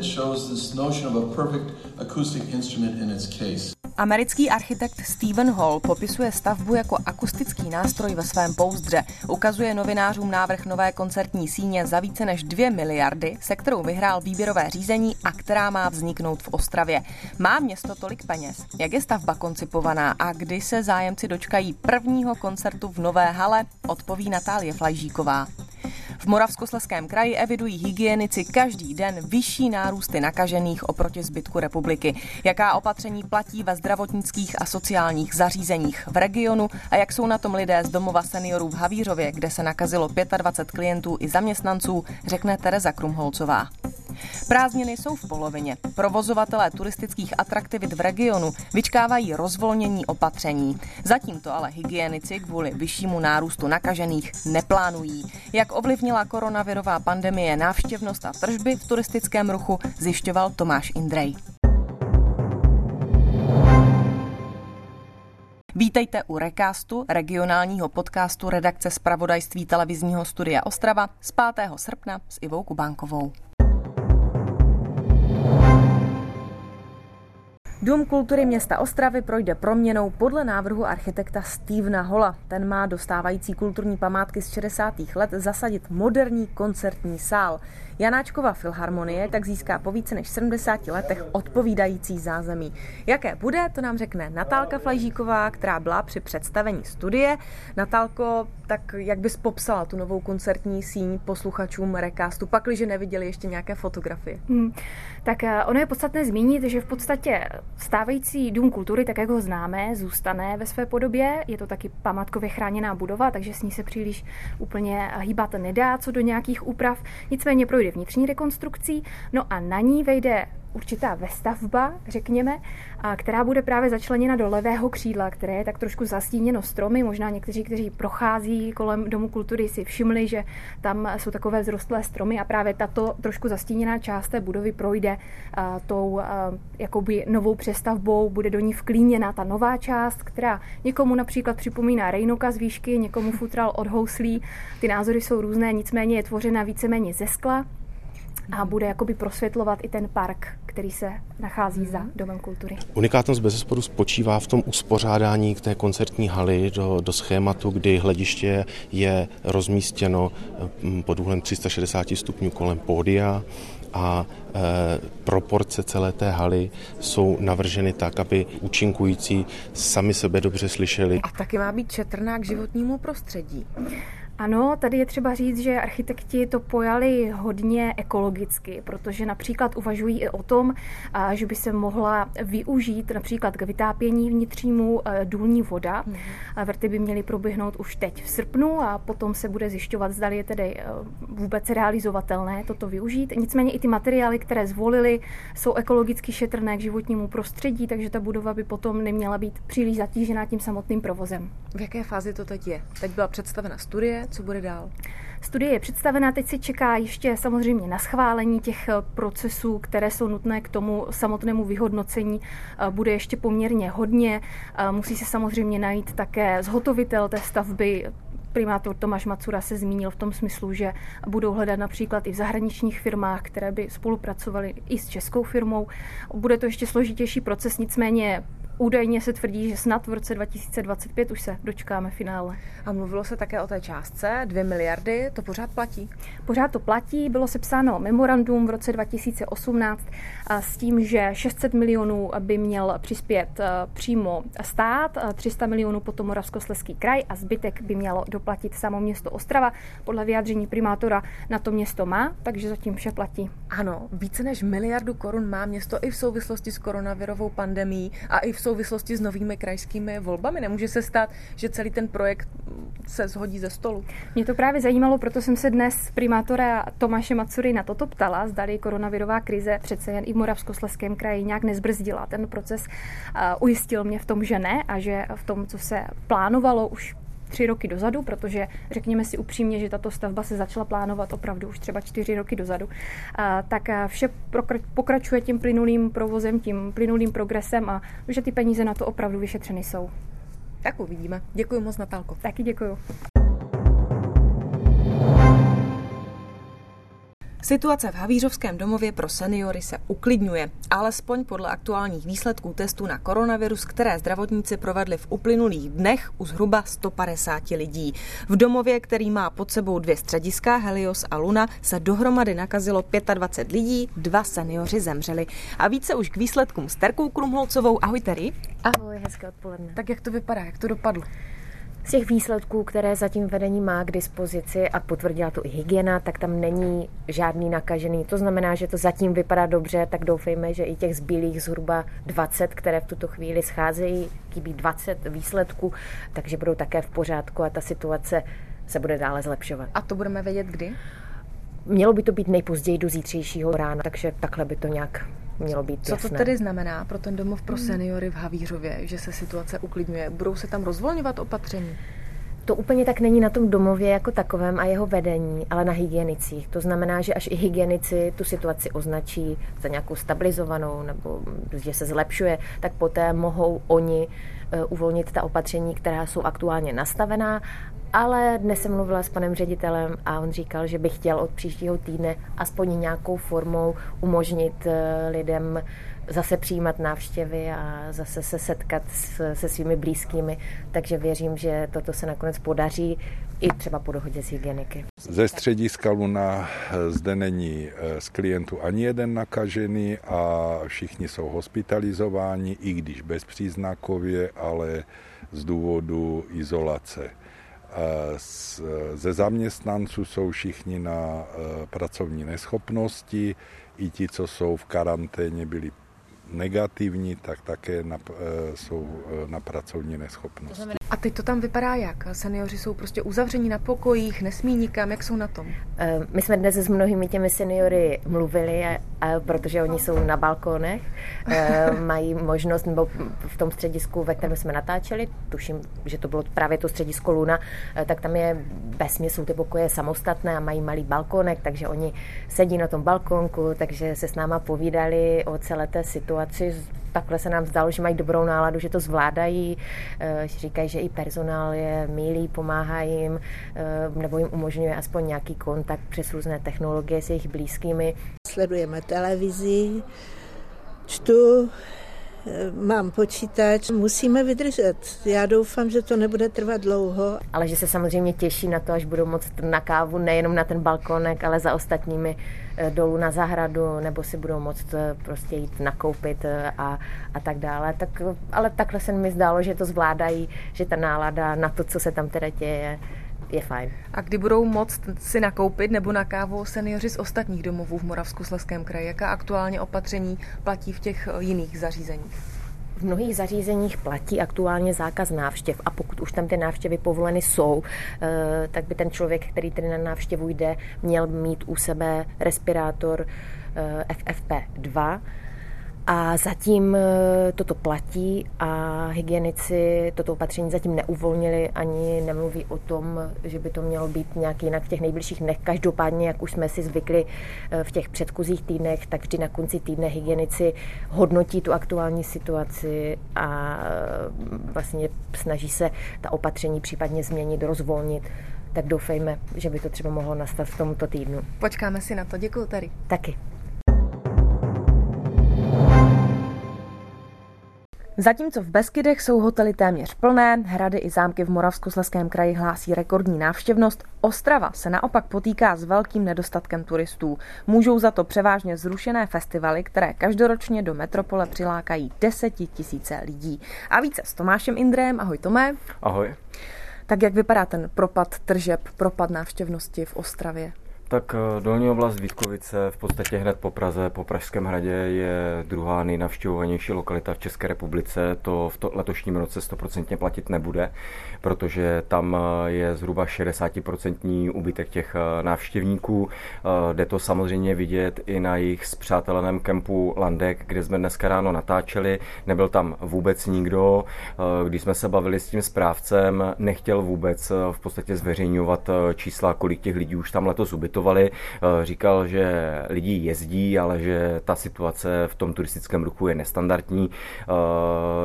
that shows this notion of a perfect acoustic instrument in its case. Americký architekt Steven Holl popisuje stavbu jako akustický nástroj ve svém pouzdře. Ukazuje novinářům návrh nové koncertní síně za více než 2 miliardy, se kterou vyhrál výběrové řízení a která má vzniknout v Ostravě. Má město tolik peněz? Jak je stavba koncipovaná a kdy se zájemci dočkají prvního koncertu v nové hale? Odpoví Natálie Flajžíková. V Moravskoslezském kraji evidují hygienici každý den vyšší nárůsty nakažených oproti zbytku republiky. Jaká opatření platí ve zdravotnických a sociálních zařízeních v regionu a jak jsou na tom lidé z domova seniorů v Havířově, kde se nakazilo 25 klientů i zaměstnanců, řekne Tereza Krumholcová. Prázdniny jsou v polovině. Provozovatelé turistických atraktivit v regionu vyčkávají rozvolnění opatření. Zatím to ale hygienici kvůli vyššímu nárůstu nakažených neplánují. Jak ovlivnila koronavirová pandemie návštěvnost a tržby v turistickém ruchu, zjišťoval Tomáš Indrej. Vítejte u Recastu, regionálního podcastu redakce zpravodajství televizního studia Ostrava z 5. srpna s Ivou Kubánkovou. Dům kultury města Ostravy projde proměnou podle návrhu architekta Stevena Holla. Ten má do stávající kulturní památky z 60. let zasadit moderní koncertní sál. Janáčkova filharmonie tak získá po více než 70 letech odpovídající zázemí. Jaké bude, to nám řekne Natálka Flajžíková, která byla při představení studie. Natálko, tak jak bys popsala tu novou koncertní síň posluchačům Recastu, pakliže neviděli ještě nějaké fotografie? Tak ono je podstatné zmínit, že v podstatě stávající dům kultury, tak jak ho známe, zůstane ve své podobě. Je to taky památkově chráněná budova, takže s ní se příliš úplně hýbat nedá, co do nějakých úprav. Nicméně projde vnitřní rekonstrukcí, no a na ní vejde určitá vestavba, řekněme, která bude právě začleněna do levého křídla, které je tak trošku zastíněno stromy. Možná někteří, kteří prochází kolem Domu kultury, si všimli, že tam jsou takové vzrostlé stromy a právě tato trošku zastíněná část té budovy projde tou jakoby novou přestavbou, bude do ní vklíněna ta nová část, která někomu například připomíná rejnoka z výšky, někomu futral od houslí. Ty názory jsou různé, nicméně je tvořena víceméně ze skla a bude jakoby prosvětlovat i ten park, který se nachází za Domem kultury. Unikátnost bezesporu spočívá v tom uspořádání k té koncertní haly do schématu, kdy hlediště je rozmístěno pod úhlem 360 stupňů kolem pódia a proporce celé té haly jsou navrženy tak, aby účinkující sami sebe dobře slyšeli. A taky má být četrná k životnímu prostředí. Ano, tady je třeba říct, že architekti to pojali hodně ekologicky, protože například uvažují i o tom, že by se mohla využít například k vytápění vnitřnímu důlní voda. Vrty by měly proběhnout už teď v srpnu a potom se bude zjišťovat, zda je tedy vůbec realizovatelné toto využít. Nicméně i ty materiály, které zvolili, jsou ekologicky šetrné k životnímu prostředí, takže ta budova by potom neměla být příliš zatížená tím samotným provozem. V jaké fázi to teď je? Teď byla představena studie. Co bude dál? Studie je představená, teď se čeká ještě samozřejmě na schválení těch procesů, které jsou nutné k tomu samotnému vyhodnocení. Bude ještě poměrně hodně. Musí se samozřejmě najít také zhotovitel té stavby. Primátor Tomáš Macura se zmínil v tom smyslu, že budou hledat například i v zahraničních firmách, které by spolupracovaly i s českou firmou. Bude to ještě složitější proces, nicméně údajně se tvrdí, že snad v roce 2025 už se dočkáme finále. A mluvilo se také o té částce, 2 miliardy, to pořád platí? Pořád to platí, bylo sepsáno memorandum v roce 2018 s tím, že 600 milionů by měl přispět přímo stát, 300 milionů potom Moravskoslezský kraj a zbytek by mělo doplatit samo město Ostrava. Podle vyjádření primátora na to město má, takže zatím vše platí. Ano, více než 1 miliardu korun má město i v souvislosti s koronavirovou pandemií a i v souvislosti s novými krajskými volbami. Nemůže se stát, že celý ten projekt se shodí ze stolu. Mě to právě zajímalo, proto jsem se dnes primátora Tomáše Macury na toto ptala, zdali koronavirová krize přece jen i v Moravskoslezském kraji nějak nezbrzdila ten proces. Ujistil mě v tom, že ne a že v tom, co se plánovalo už 3 roky dozadu, protože řekněme si upřímně, že tato stavba se začala plánovat opravdu už třeba 4 roky dozadu, tak vše pokračuje tím plynulým provozem, tím plynulým progresem a že ty peníze na to opravdu vyšetřeny jsou. Tak uvidíme. Děkuji moc, Natálko. Taky děkuji. Situace v havířovském domově pro seniory se uklidňuje, alespoň podle aktuálních výsledků testů na koronavirus, které zdravotníci provedli v uplynulých dnech u zhruba 150 lidí. V domově, který má pod sebou 2 střediska, Helios a Luna, se dohromady nakazilo 25 lidí, 2 senioři zemřeli. A více už k výsledkům s Terkou Krumholcovou. Ahoj, Terry. Ahoj, hezké odpoledne. Tak jak to vypadá, jak to dopadlo? Z těch výsledků, které zatím vedení má k dispozici a potvrdila to i hygiena, tak tam není žádný nakažený. To znamená, že to zatím vypadá dobře, tak doufejme, že i těch zbylých zhruba 20, které v tuto chvíli scházejí, chybí 20 výsledků, takže budou také v pořádku a ta situace se bude dále zlepšovat. A to budeme vědět kdy? Mělo by to být nejpozději do zítřejšího rána, takže takhle by to nějak mělo být jasné. Co to tedy znamená pro ten domov pro seniory v Havířově, že se situace uklidňuje? Budou se tam rozvolňovat opatření? To úplně tak není na tom domově jako takovém a jeho vedení, ale na hygienicích. To znamená, že až i hygienici tu situaci označí za nějakou stabilizovanou nebo že se zlepšuje, tak poté mohou oni uvolnit ta opatření, která jsou aktuálně nastavená. Ale dnes jsem mluvila s panem ředitelem a on říkal, že by chtěl od příštího týdne aspoň nějakou formou umožnit lidem zase přijímat návštěvy a zase se setkat se svými blízkými. Takže věřím, že toto se nakonec podaří i třeba po dohodě s hygieniky. Ze střediska Luna zde není z klientů ani jeden nakažený a všichni jsou hospitalizováni, i když bezpříznakově, ale z důvodu izolace. Ze zaměstnanců jsou všichni na pracovní neschopnosti, i ti, co jsou v karanténě, byli negativní, tak také jsou na pracovní neschopnosti. A teď to tam vypadá jak? Senioři jsou prostě uzavření na pokojích, nesmí nikam, jak jsou na tom? My jsme dnes s mnohými těmi seniory mluvili, protože oni jsou na balkonech, mají možnost, nebo v tom středisku, ve kterém jsme natáčeli, tuším, že to bylo právě to středisko Luna, tak tam je vesměs, jsou ty pokoje samostatné a mají malý balkonek, takže oni sedí na tom balkonku, takže se s náma povídali o celé té situaci. Takhle se nám zdalo, že mají dobrou náladu, že to zvládají, že říkají, že i personál je milý, pomáhá jim, nebo jim umožňuje aspoň nějaký kontakt přes různé technologie s jejich blízkými. Sledujeme televizi, čtu, mám počítač, musíme vydržet. Já doufám, že to nebude trvat dlouho. Ale že se samozřejmě těší na to, až budou moct na kávu, nejenom na ten balkonek, ale za ostatními dolů na zahradu, nebo si budou moct prostě jít nakoupit a tak dále. Tak, ale takhle se mi zdálo, že to zvládají, že ta nálada na to, co se tam teda děje, je fajn. A kdy budou moct si nakoupit nebo na kávu seniori z ostatních domovů v Moravskoslezském kraji? Jaká aktuálně opatření platí v těch jiných zařízeních? V mnohých zařízeních platí aktuálně zákaz návštěv a pokud už tam ty návštěvy povoleny jsou, tak by ten člověk, který tedy na návštěvu jde, měl mít u sebe respirátor FFP2. A zatím toto platí a hygienici toto opatření zatím neuvolnili, ani nemluví o tom, že by to mělo být nějak jinak v těch nejbližších dnech. Každopádně, jak už jsme si zvykli v těch předchozích týdnech, tak vždy na konci týdne hygienici hodnotí tu aktuální situaci a vlastně snaží se ta opatření případně změnit, rozvolnit. Tak doufejme, že by to třeba mohlo nastat v tomto týdnu. Počkáme si na to. Děkuju, Terry. Taky. Zatímco v Beskydech jsou hotely téměř plné, hrady i zámky v Moravskoslezském kraji hlásí rekordní návštěvnost, Ostrava se naopak potýká s velkým nedostatkem turistů. Můžou za to převážně zrušené festivaly, které každoročně do metropole přilákají 10 000 lidí. A více s Tomášem Indrejem. Ahoj, Tomé. Ahoj. Tak jak vypadá ten propad tržeb, propad návštěvnosti v Ostravě? Tak dolní oblast Vítkovice v podstatě hned po Praze, po Pražském hradě je druhá nejnavštěvovanější lokalita v České republice. To v letošním roce 100% platit nebude, protože tam je zhruba 60% úbytek těch návštěvníků. Jde to samozřejmě vidět i na jejich spřáteleném kempu Landek, kde jsme dneska ráno natáčeli. Nebyl tam vůbec nikdo. Když jsme se bavili s tím správcem, nechtěl vůbec v podstatě zveřejňovat čísla, kolik těch lidí už tam letos ubytovalo. diskutovali, říkal, že lidi jezdí, ale že ta situace v tom turistickém ruchu je nestandardní.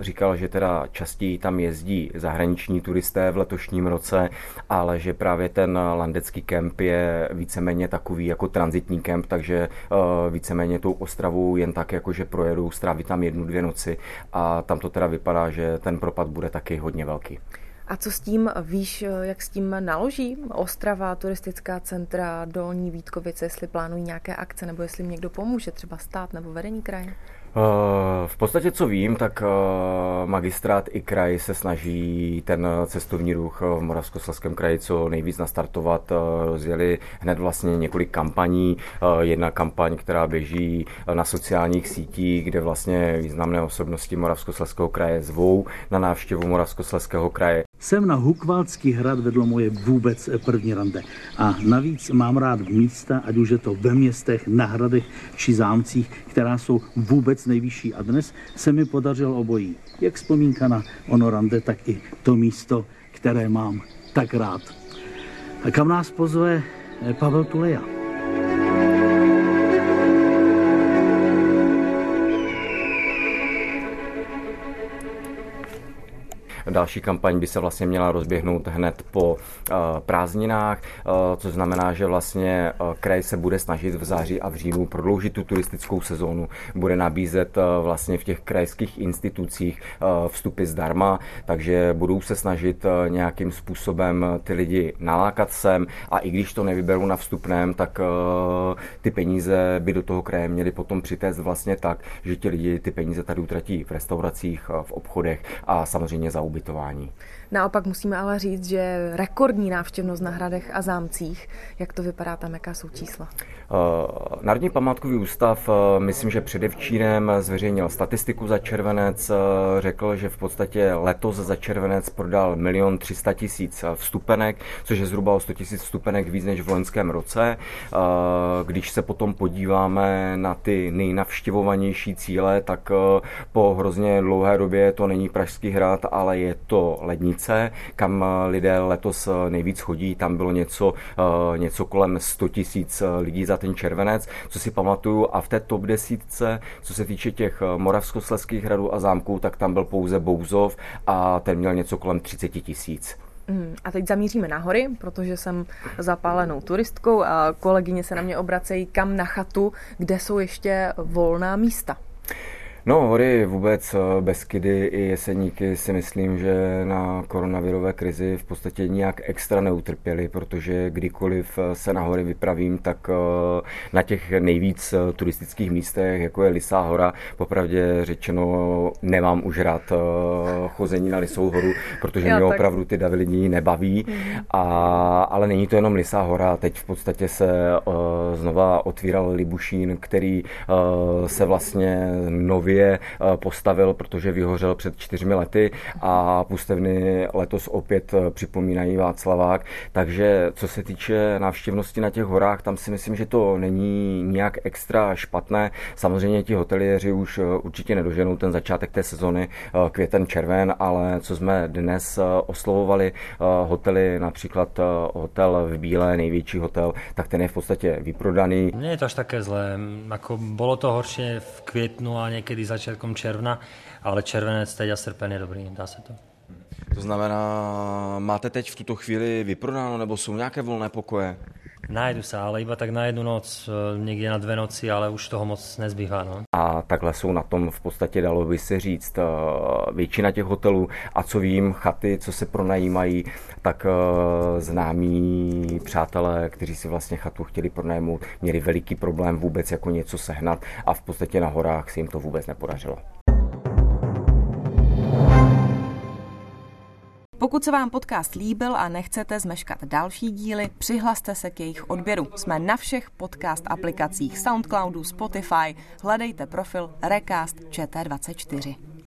Říkal, že teda častěji tam jezdí zahraniční turisté v letošním roce, ale že právě ten landecký kemp je víceméně takový jako tranzitní kemp, takže víceméně tou Ostravou jen tak jakože projedou, stráví tam 1-2 noci a tam to teda vypadá, že ten propad bude taky hodně velký. A co s tím, víš, jak s tím naloží Ostrava, turistická centra, Dolní Vítkovice, jestli plánují nějaké akce, nebo jestli jim někdo pomůže, třeba stát nebo vedení kraje? V podstatě, co vím, tak magistrát i kraj se snaží ten cestovní ruch v Moravskoslezském kraji co nejvíc nastartovat. Rozjeli hned vlastně několik kampaní. Jedna kampaň, která běží na sociálních sítích, kde vlastně významné osobnosti Moravskoslezského kraje zvou na návštěvu Moravskoslezského kraje. Sem na Hukvaldský hrad vedlo moje vůbec první rande. A navíc mám rád místa, ať už je to ve městech, na hradech či zámcích, která jsou vůbec nejvyšší. A dnes se mi podařilo obojí. Jak vzpomínka na ono rande, tak i to místo, které mám tak rád. A kam nás pozve Pavel Tuleja? Další kampaň by se vlastně měla rozběhnout hned po prázdninách, což znamená, že vlastně kraj se bude snažit v září a v říjnu prodloužit tu turistickou sezónu. Bude nabízet vlastně v těch krajských institucích vstupy zdarma, takže budou se snažit nějakým způsobem ty lidi nalákat sem a i když to nevyberou na vstupném, tak ty peníze by do toho kraje měli potom přitéct vlastně tak, že ti lidi ty peníze tady utratí v restauracích, v obchodech a samozřejmě za ubytování. Naopak musíme ale říct, že rekordní návštěvnost na hradech a zámcích. Jak to vypadá tam, jaká jsou čísla? Národní památkový ústav, myslím, že předevčírem zveřejnil statistiku za červenec, řekl, že v podstatě letos za červenec prodal 1 300 000 vstupenek, což je zhruba o 100 000 vstupenek víc než v loňském roce. Když se potom podíváme na ty nejnavštěvovanější cíle, tak po hrozně dlouhé době to není Pražský hrad, ale je to Lednice, kam lidé letos nejvíc chodí. Tam bylo něco kolem 100 000 lidí za ten červenec, co si pamatuju. A v té top 10, co se týče těch moravskoslezských hradů a zámků, tak tam byl pouze Bouzov a ten měl něco kolem 30 000. A teď zamíříme na hory, protože jsem zapálenou turistkou a kolegyně se na mě obracejí, kam na chatu, kde jsou ještě volná místa. No, hory vůbec, Beskydy i Jeseníky si myslím, že na koronavirové krizi v podstatě nijak extra neutrpěli, protože kdykoliv se na hory vypravím, tak na těch nejvíc turistických místech, jako je Lysá hora, popravdě řečeno nemám už rád chození na Lysou horu, protože mě opravdu ty davy lidí nebaví, ale není to jenom Lysá hora, teď v podstatě se znova otvíral Libušín, který se vlastně nově postavil, protože vyhořel před 4 lety a pustevny letos opět připomínají Václavák. Takže co se týče návštěvnosti na těch horách, tam si myslím, že to není nijak extra špatné. Samozřejmě ti hotelieři už určitě nedoženou ten začátek té sezony květen, červen, ale co jsme dnes oslovovali hotely, například hotel v Bílé, největší hotel, tak ten je v podstatě vyprodaný. Není to až také zlé. Bylo to horší v květnu a někdy začátkem června, ale červenec teď a srpen je dobrý, dá se to. To znamená, máte teď v tuto chvíli vyprodáno, nebo jsou nějaké volné pokoje? Najdu se, ale iba tak na 1 noc, někde na 2 noci, ale už toho moc nezbývá. No. A takhle jsou na tom v podstatě, dalo by se říct, většina těch hotelů. A co vím, chaty, co se pronajímají, tak známí přátelé, kteří si vlastně chatu chtěli pronajmout, měli veliký problém vůbec jako něco sehnat a v podstatě na horách se jim to vůbec nepodařilo. Pokud se vám podcast líbil a nechcete zmeškat další díly, přihlaste se k jejich odběru. Jsme na všech podcast aplikacích Soundcloudu, Spotify, hledejte profil Recast ČT24.